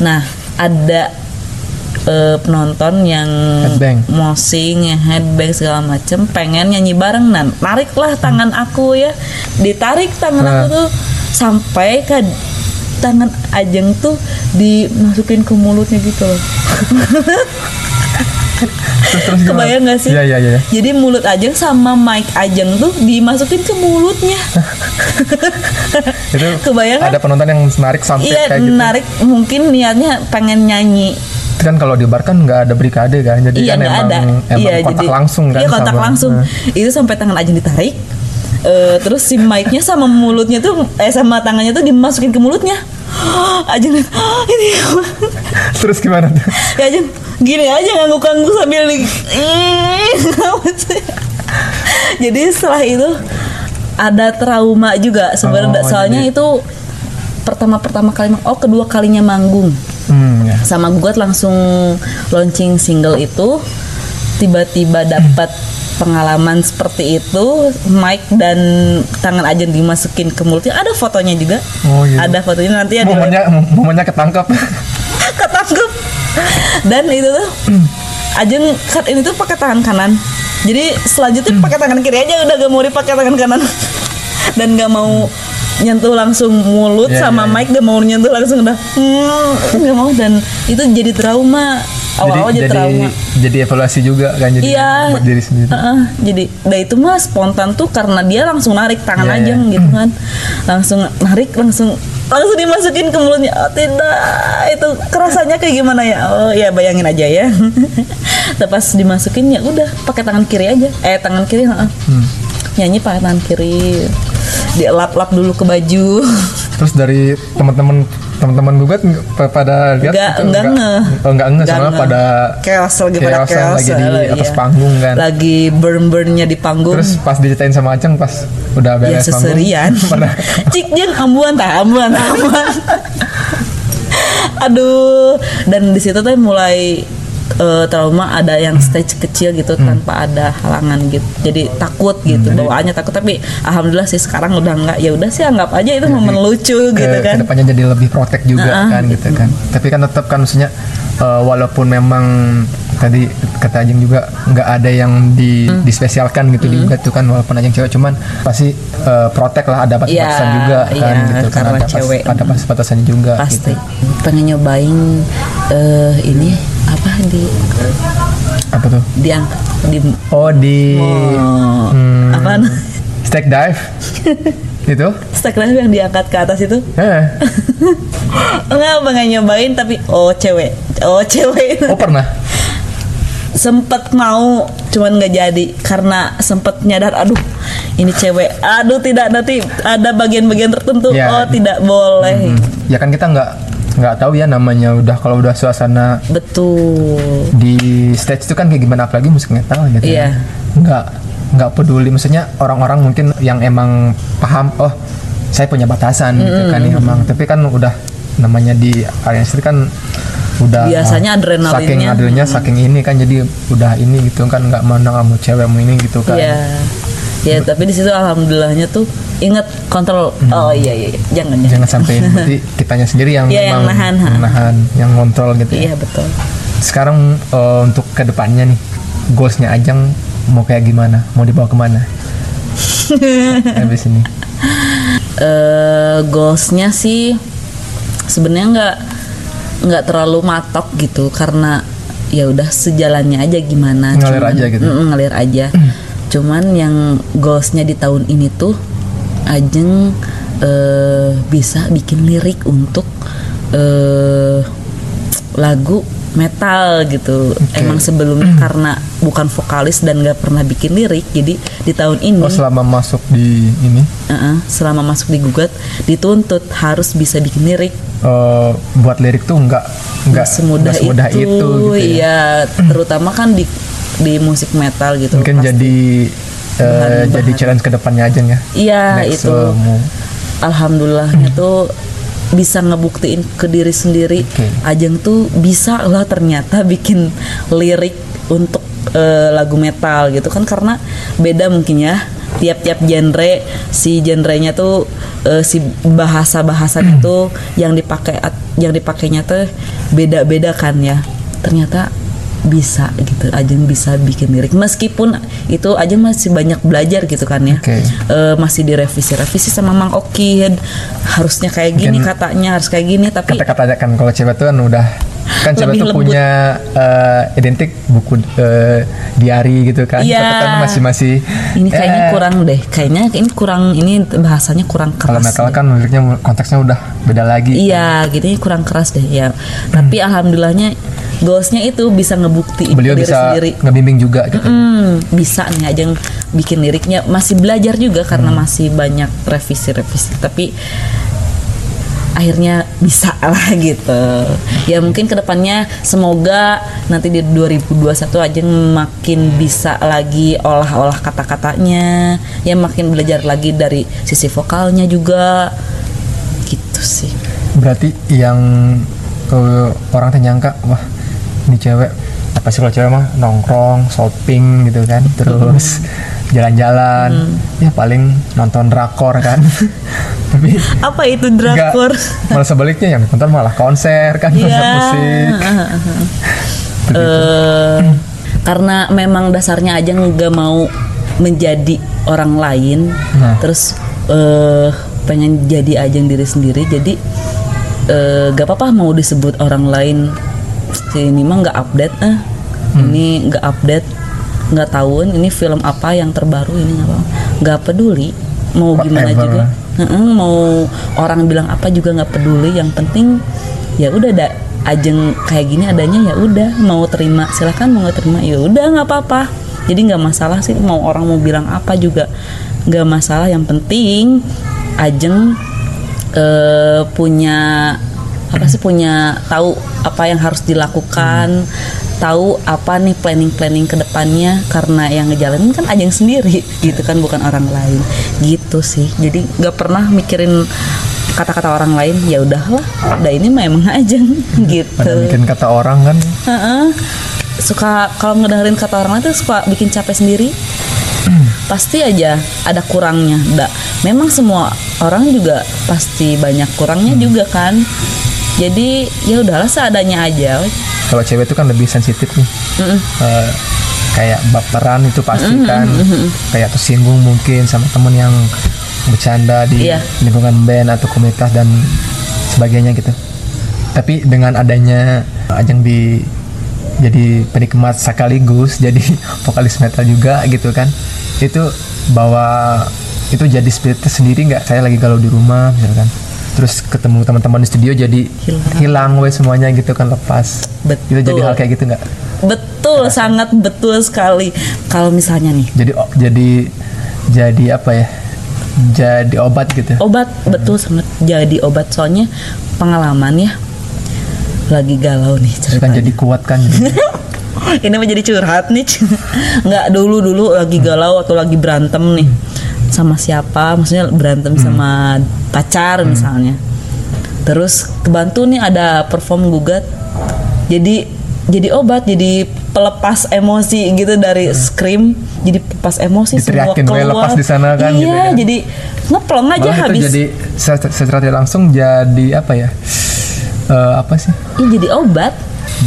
Nah, ada penonton yang mosing, yang headbang segala macem, pengen nyanyi bareng. Nah, tariklah tangan aku ya, ditarik tangan aku tuh sampai ke tangan Ajeng tuh dimasukin ke mulutnya gitu loh. terus kebayang gak sih? Iya. Jadi mulut Ajeng sama mic Ajeng tuh dimasukin ke mulutnya. Itu kebayang ada penonton yang menarik sampai kayak gitu. Iya, menarik, mungkin niatnya pengen nyanyi. Kan kalau di bar kan nggak ada berikade kan, jadi kan emang kontak langsung kan. Iya, kontak langsung. Itu sampai tangan Ajeng ditarik, terus si mic-nya sama mulutnya tuh sama tangannya tuh dimasukin ke mulutnya. Ajeng ini. Terus gimana tuh? Ya Ajeng gini aja ngangguk-ngangguk sambil Jadi setelah itu ada trauma juga sebenarnya, soalnya itu pertama kali kedua kalinya manggung. Sama Gugat langsung launching single itu, tiba-tiba dapat pengalaman seperti itu, mic dan tangan Ajeng dimasukin ke mulutnya. Ada fotonya juga. Ada fotonya, nanti ada momennya ketangkep. Dan itu tuh Ajeng cut ini tuh pakai tangan kanan, jadi selanjutnya pakai tangan kiri aja, udah gak mau dipakai tangan kanan. Dan gak mau nyentuh langsung mulut sama mic, gak mau nyentuh langsung udah gak mau. Dan itu jadi trauma, awal-awal jadi trauma, jadi evaluasi juga kan, jadi buat diri sendiri. Jadi itu mah spontan tuh, karena dia langsung narik tangan aja gitu kan, langsung narik, langsung dimasukin ke mulutnya. Tidak, itu kerasanya kayak gimana ya? Bayangin aja ya. Pas dimasukin ya udah pakai tangan kiri aja, tangan kiri nyanyi pakai tangan kiri, dielap-lap dulu ke baju. Terus dari teman-teman Gugat pada lihat enggak pada chaos lagi di atas panggung kan, lagi burn-burnnya di panggung. Terus pas diceritain sama Aceng pas udah beres panggung, Cik Jeng ambuan. Aduh, dan di situ tuh mulai trauma ada yang stage kecil gitu tanpa ada halangan gitu. Jadi takut gitu, bawaannya takut, tapi alhamdulillah sih sekarang udah enggak. Ya udah sih anggap aja itu momen lucu gitu kan. Kedepannya jadi lebih protek juga kan gitu kan. Tapi kan tetap kan maksudnya walaupun memang tadi kata Ajeng juga nggak ada yang dispesialkan gitu di Gugat tuh kan, walaupun Ajeng cewek cuman pasti protek lah, ada batasan juga kan gitu kan, ada batasannya juga pasti gitu. Pengen nyobain ini apa di apa tuh apaan stack dive itu Instagram yang diangkat ke atas itu nggak nyobain tapi cewek pernah sempet mau cuman nggak jadi karena sempet nyadar aduh ini cewek tidak nanti ada bagian-bagian tertentu tidak boleh ya kan kita nggak tahu ya namanya udah kalau udah suasana betul di stage itu kan kayak gimana apalagi musik metal gitu nggak peduli maksudnya orang-orang mungkin yang emang paham oh saya punya batasan gitu kan emang tapi kan udah namanya di area sendiri kan udah biasanya adrenalinnya saking adrenalinnya saking ini kan jadi udah ini gitu kan nggak mandang kamu cewek mau ini gitu kan ya tapi di situ alhamdulillahnya tuh inget kontrol jangan sampai berarti kitanya sendiri yang memang menahan yang kontrol gitu ya betul. Sekarang untuk kedepannya nih goalsnya Ajeng mau kayak gimana? Mau dibawa kemana? Habis ini goalsnya sih sebenarnya nggak terlalu matok gitu karena ya udah sejalannya aja gimana ngalir aja cuman yang goalsnya di tahun ini tuh Ajeng bisa bikin lirik untuk lagu metal gitu emang sebelumnya karena bukan vokalis dan gak pernah bikin lirik jadi di tahun ini selama masuk di Gugat dituntut harus bisa bikin lirik buat lirik tuh gak semudah itu gitu ya terutama kan di musik metal gitu mungkin pasti. Jadi challenge kedepannya aja ya itu alhamdulillahnya tuh bisa ngebuktiin ke diri sendiri Ajeng tuh bisa lah ternyata bikin lirik untuk lagu metal gitu kan karena beda mungkin ya tiap-tiap genre si genrenya tuh si bahasa-bahasanya tuh yang dipakainya tuh beda-beda kan ya ternyata bisa gitu Ajeng bisa bikin lirik meskipun itu Ajeng masih banyak belajar gitu kan ya masih direvisi sama Mang Oki harusnya kayak gini katanya harus kayak gini tapi kata-kata kan kalau cewek tuh kan udah kan cewek tuh lembut. Punya identik buku diari gitu kan kan masih ini kayaknya kurang bahasanya kurang keras kalau metal kan liriknya konteksnya udah beda lagi gini kurang keras deh ya tapi alhamdulillahnya goalsnya itu bisa ngebuktiin beliau bisa sendiri. Ngebimbing juga gitu bisa nih Ajeng bikin liriknya masih belajar juga karena masih banyak revisi tapi akhirnya bisa lah gitu ya mungkin kedepannya semoga nanti di 2021 Ajeng makin bisa lagi olah kata-katanya ya makin belajar lagi dari sisi vokalnya juga gitu sih berarti yang orang nyangka wah ini cewek apa sih kalau cewek mah nongkrong shopping gitu kan terus jalan-jalan ya paling nonton drakor kan tapi apa itu drakor malah sebaliknya yang nonton malah konser kan konser musik karena memang dasarnya aja nggak mau menjadi orang lain terus pengen jadi Ajeng diri sendiri jadi nggak apa-apa mau disebut orang lain ini mah nggak update ini nggak update nggak tahun ini film apa yang terbaru ini nggak peduli mau gimana juga mau orang bilang apa juga nggak peduli yang penting ya udah Ajeng kayak gini adanya ya udah mau terima silakan mau nggak terima ya udah nggak apa-apa jadi nggak masalah sih mau orang mau bilang apa juga nggak masalah yang penting Ajeng punya tahu apa yang harus dilakukan tahu apa nih planning kedepannya karena yang ngejalanin kan Ajeng sendiri gitu kan bukan orang lain gitu sih jadi nggak pernah mikirin kata-kata orang lain ya udahlah ini mah emang Ajeng gitu. Pada mikirin kata orang kan suka kalau ngedengerin kata orang lain tuh suka bikin capek sendiri. Pasti aja ada kurangnya. Memang semua orang juga pasti banyak kurangnya juga kan. Jadi ya udahlah seadanya aja. Kalau cewek itu kan lebih sensitif nih. Kayak baperan itu pasti kan. Kayak tersinggung mungkin sama temen yang bercanda di lingkungan band atau komunitas dan sebagainya gitu. Tapi dengan adanya ajang di jadi penikmat sekaligus jadi vokalis metal juga gitu kan, itu bawa itu jadi spirit sendiri nggak? Saya lagi galau di rumah misalkan, terus ketemu teman-teman di studio jadi hilang weh semuanya gitu kan, lepas. Betul. Itu jadi hal kayak gitu nggak? Betul, nah, sangat betul sekali. Kalau misalnya nih jadi apa ya, jadi obat gitu. Obat, betul sangat jadi obat, soalnya pengalaman ya. Lagi galau nih ceritanya. Bukan jadi kuat kan gitu. Ini mah jadi curhat nih. Enggak, dulu lagi galau atau lagi berantem nih sama siapa, maksudnya berantem sama pacar misalnya. Terus kebantu nih ada perform Gugat. Jadi obat, jadi pelepas emosi gitu dari scream, jadi pelepas emosi semua keluar. Lepas di sana kan, iya, gitu kan? Jadi ngeplong aja malah habis. Jadi secara tidak langsung jadi apa ya? Apa sih? Ini jadi obat.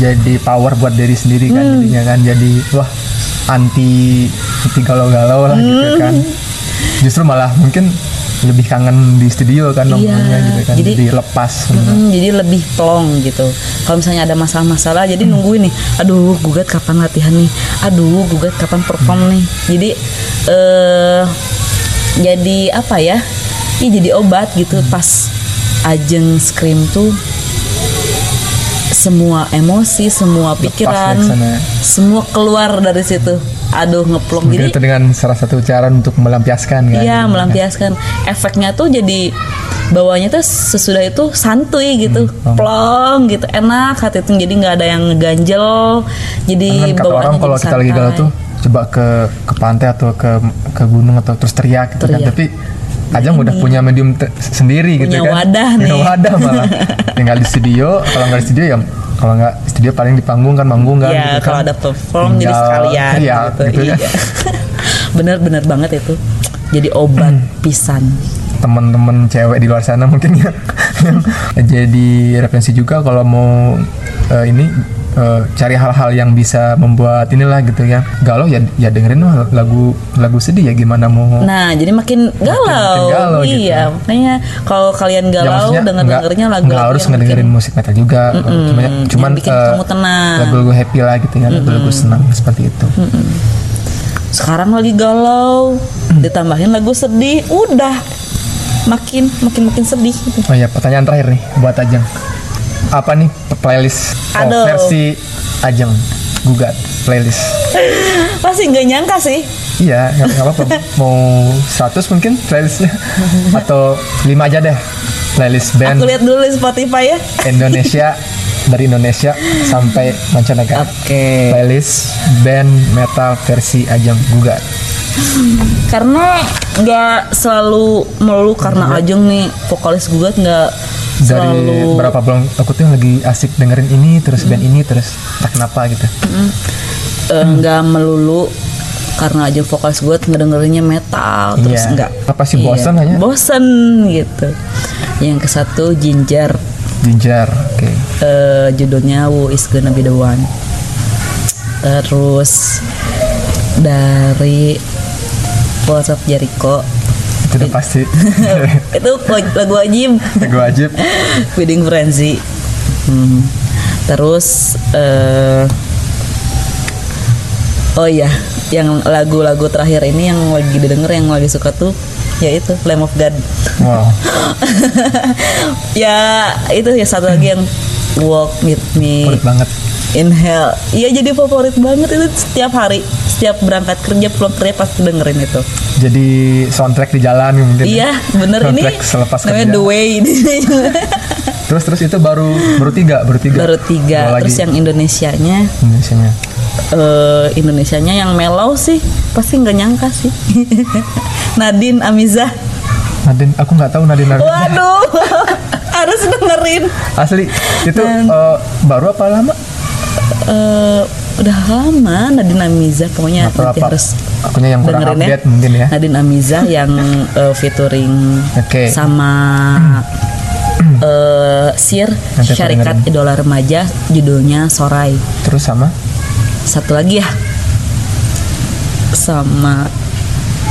Jadi power buat diri sendiri kan jadinya kan. Jadi wah anti galau-galau lah gitu kan. Justru malah mungkin lebih kangen di studio kan nongkrongnya gitu kan. Jadi lepas. Jadi lebih plong gitu. Kalau misalnya ada masalah-masalah jadi nungguin nih. Aduh, Gugat kapan latihan nih? Aduh, Gugat kapan perform nih? Jadi jadi apa ya? Ini jadi obat gitu. Pas ajeng scream tuh semua emosi, semua pikiran, semua keluar dari situ. Aduh, ngeplong. Jadi itu dengan salah satu cara untuk melampiaskan kan? Iya, melampiaskan. Efeknya tuh jadi bawahnya tuh sesudah itu santuy gitu, plong gitu, enak hati tuh, jadi nggak ada yang ngeganjel. Jadi bawaannya kalau kita lagi galau tuh coba ke pantai atau ke gunung atau terus teriak gitu kan. Tapi ajang udah punya medium sendiri punya gitu kan. Punya wadah malah. Tinggal di studio, kalau enggak di studio paling di panggung kan, manggung kan. Iya, gitu kalau kan. Ada perform tinggal, jadi sekalian gitu. Iya. Benar-benar banget itu. Jadi obat pisan. Teman-teman cewek di luar sana mungkin ya. Jadi referensi juga kalau mau cari hal-hal yang bisa membuat inilah gitu ya. Galau ya dengerin lagu sedih ya, gimana mau. Nah, jadi makin galau iya, gitu. Makanya kalau kalian galau ya, dengernya lagu enggak harus ngedengerin musik metal juga. Cuman bikin kamu tenang. Lagu-lagu happy lah gitu ya, lagu-lagu senang seperti itu. Sekarang lagi galau, ditambahin lagu sedih, udah makin sedih gitu. Oh ya, pertanyaan terakhir nih buat Ajeng. Apa nih playlist versi Ajeng Gugat playlist? Masih nggak nyangka sih. Iya, nggak apa-apa. Mau 100 mungkin playlistnya atau 5 aja deh playlist band. Aku lihat dulu di Spotify ya. Indonesia, dari Indonesia sampai mancanegara. Oke. Playlist band metal versi Ajeng Gugat. Karena nggak selalu melulu karena Ajeng nih vokalis Gugat nggak. Dari berapa bulan aku tuh lagi asik dengerin ini terus band ini terus tak kenapa gitu. Nggak melulu karena aja vokalis gue ngedengerinnya metal terus enggak. Apa sih bosan hanya? Bosan gitu. Yang ke satu Jinjar. Oke. Judulnya Who Is Gonna Be The One. Terus dari Pocop Jeriko. Itu pasti. Itu lagu wajib. Wedding Frenzy. Terus yang lagu-lagu terakhir ini yang lagi didengar, yang lagi suka tuh yaitu Lamb of God. Wow. Ya itu ya, satu lagi yang Walk With Me. Favorit banget. Inhale. Iya, jadi favorit banget itu setiap hari. Setiap berangkat kerja, pulang kerja pasti dengerin itu. Jadi soundtrack di jalan mungkin. Iya, bener ini. Selepas namanya kerja. The Way. Terus itu baru tiga. Baru tiga. Terus lagi. Yang Indonesianya. Indonesianya yang mellow sih, pasti nggak nyangka sih. Nadin Amizah. Aku nggak tahu Nadin Amizah. Waduh, harus dengerin. Asli itu baru apa lama? udah lama Nadin Amizah, pokoknya nanti harus akunya yang kurang update ya. Mungkin ya Nadin Amizah yang featuring sama Sir nanti Syarikat dengerin. Idola Remaja, judulnya Sorai. Terus sama satu lagi ya, sama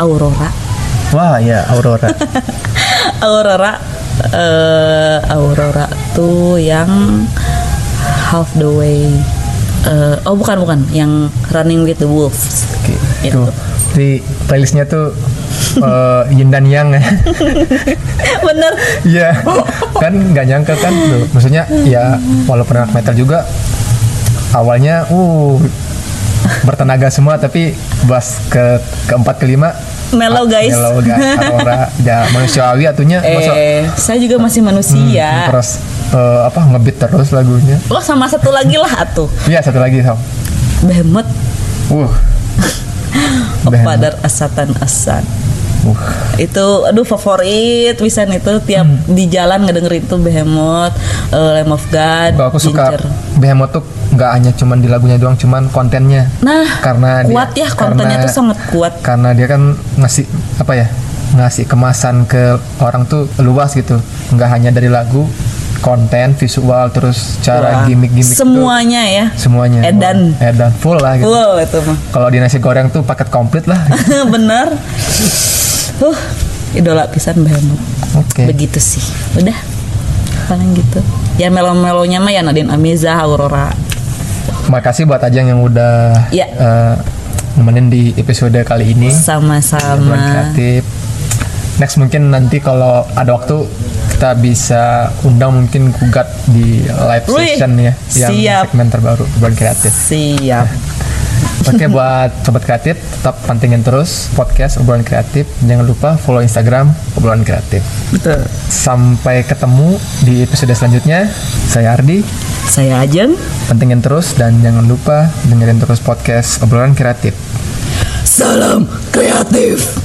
Aurora. Wah ya Aurora. Aurora tuh yang Half the Way. Oh bukan, yang Running with the Wolves. Itu di playlistnya tuh Yin dan Yang. Bener. Iya. Kan nggak nyangka kan tuh. Maksudnya ya walaupun anak metal juga awalnya bertenaga semua, tapi bas keempat kelima mellow guys. Mellow guys. Aurora ya manusiawi atunya. Saya juga masih manusia. Terus ngebeat terus lagunya. Oh sama satu lagi lah atuh. Iya satu lagi Sam. Behemoth. Opadar asatan asan. Itu aduh favorit pisan itu tiap di jalan ngedengerin tuh Behemoth, Lamb of God. Aku suka Behemoth tuh nggak hanya cuman di lagunya doang, cuman kontennya. Nah, karena kuat dia, kontennya tuh sangat kuat. Karena dia kan ngasih ngasih kemasan ke orang tuh luas gitu. Nggak hanya dari lagu, konten, visual, terus cara gimmick-gimmick semuanya tuh, ya. Semuanya. Edan full lah gitu. Full itu mah. Kalau di nasi goreng tuh paket komplit lah. Gitu. Bener. Idola pisan Behemoth. Begitu sih. Udah. Paling gitu. Ya melo-melonya mah ya Nadin Amizah, Aurora. Makasih buat Ajeng yang udah nemenin di episode kali ini. Sama-sama. Kreatif. Next mungkin nanti kalau ada waktu kita bisa undang mungkin Gugat di live session ya. Siap. Yang segmen terbaru buat kreatif. Siap. Oke, buat sobat kreatif tetap pantengin terus podcast obrolan kreatif. Jangan lupa follow Instagram obrolan kreatif. Betul. Sampai ketemu di episode selanjutnya. Saya Ardi. Saya Ajeng. Pantengin terus dan jangan lupa dengerin terus podcast obrolan kreatif. Salam kreatif.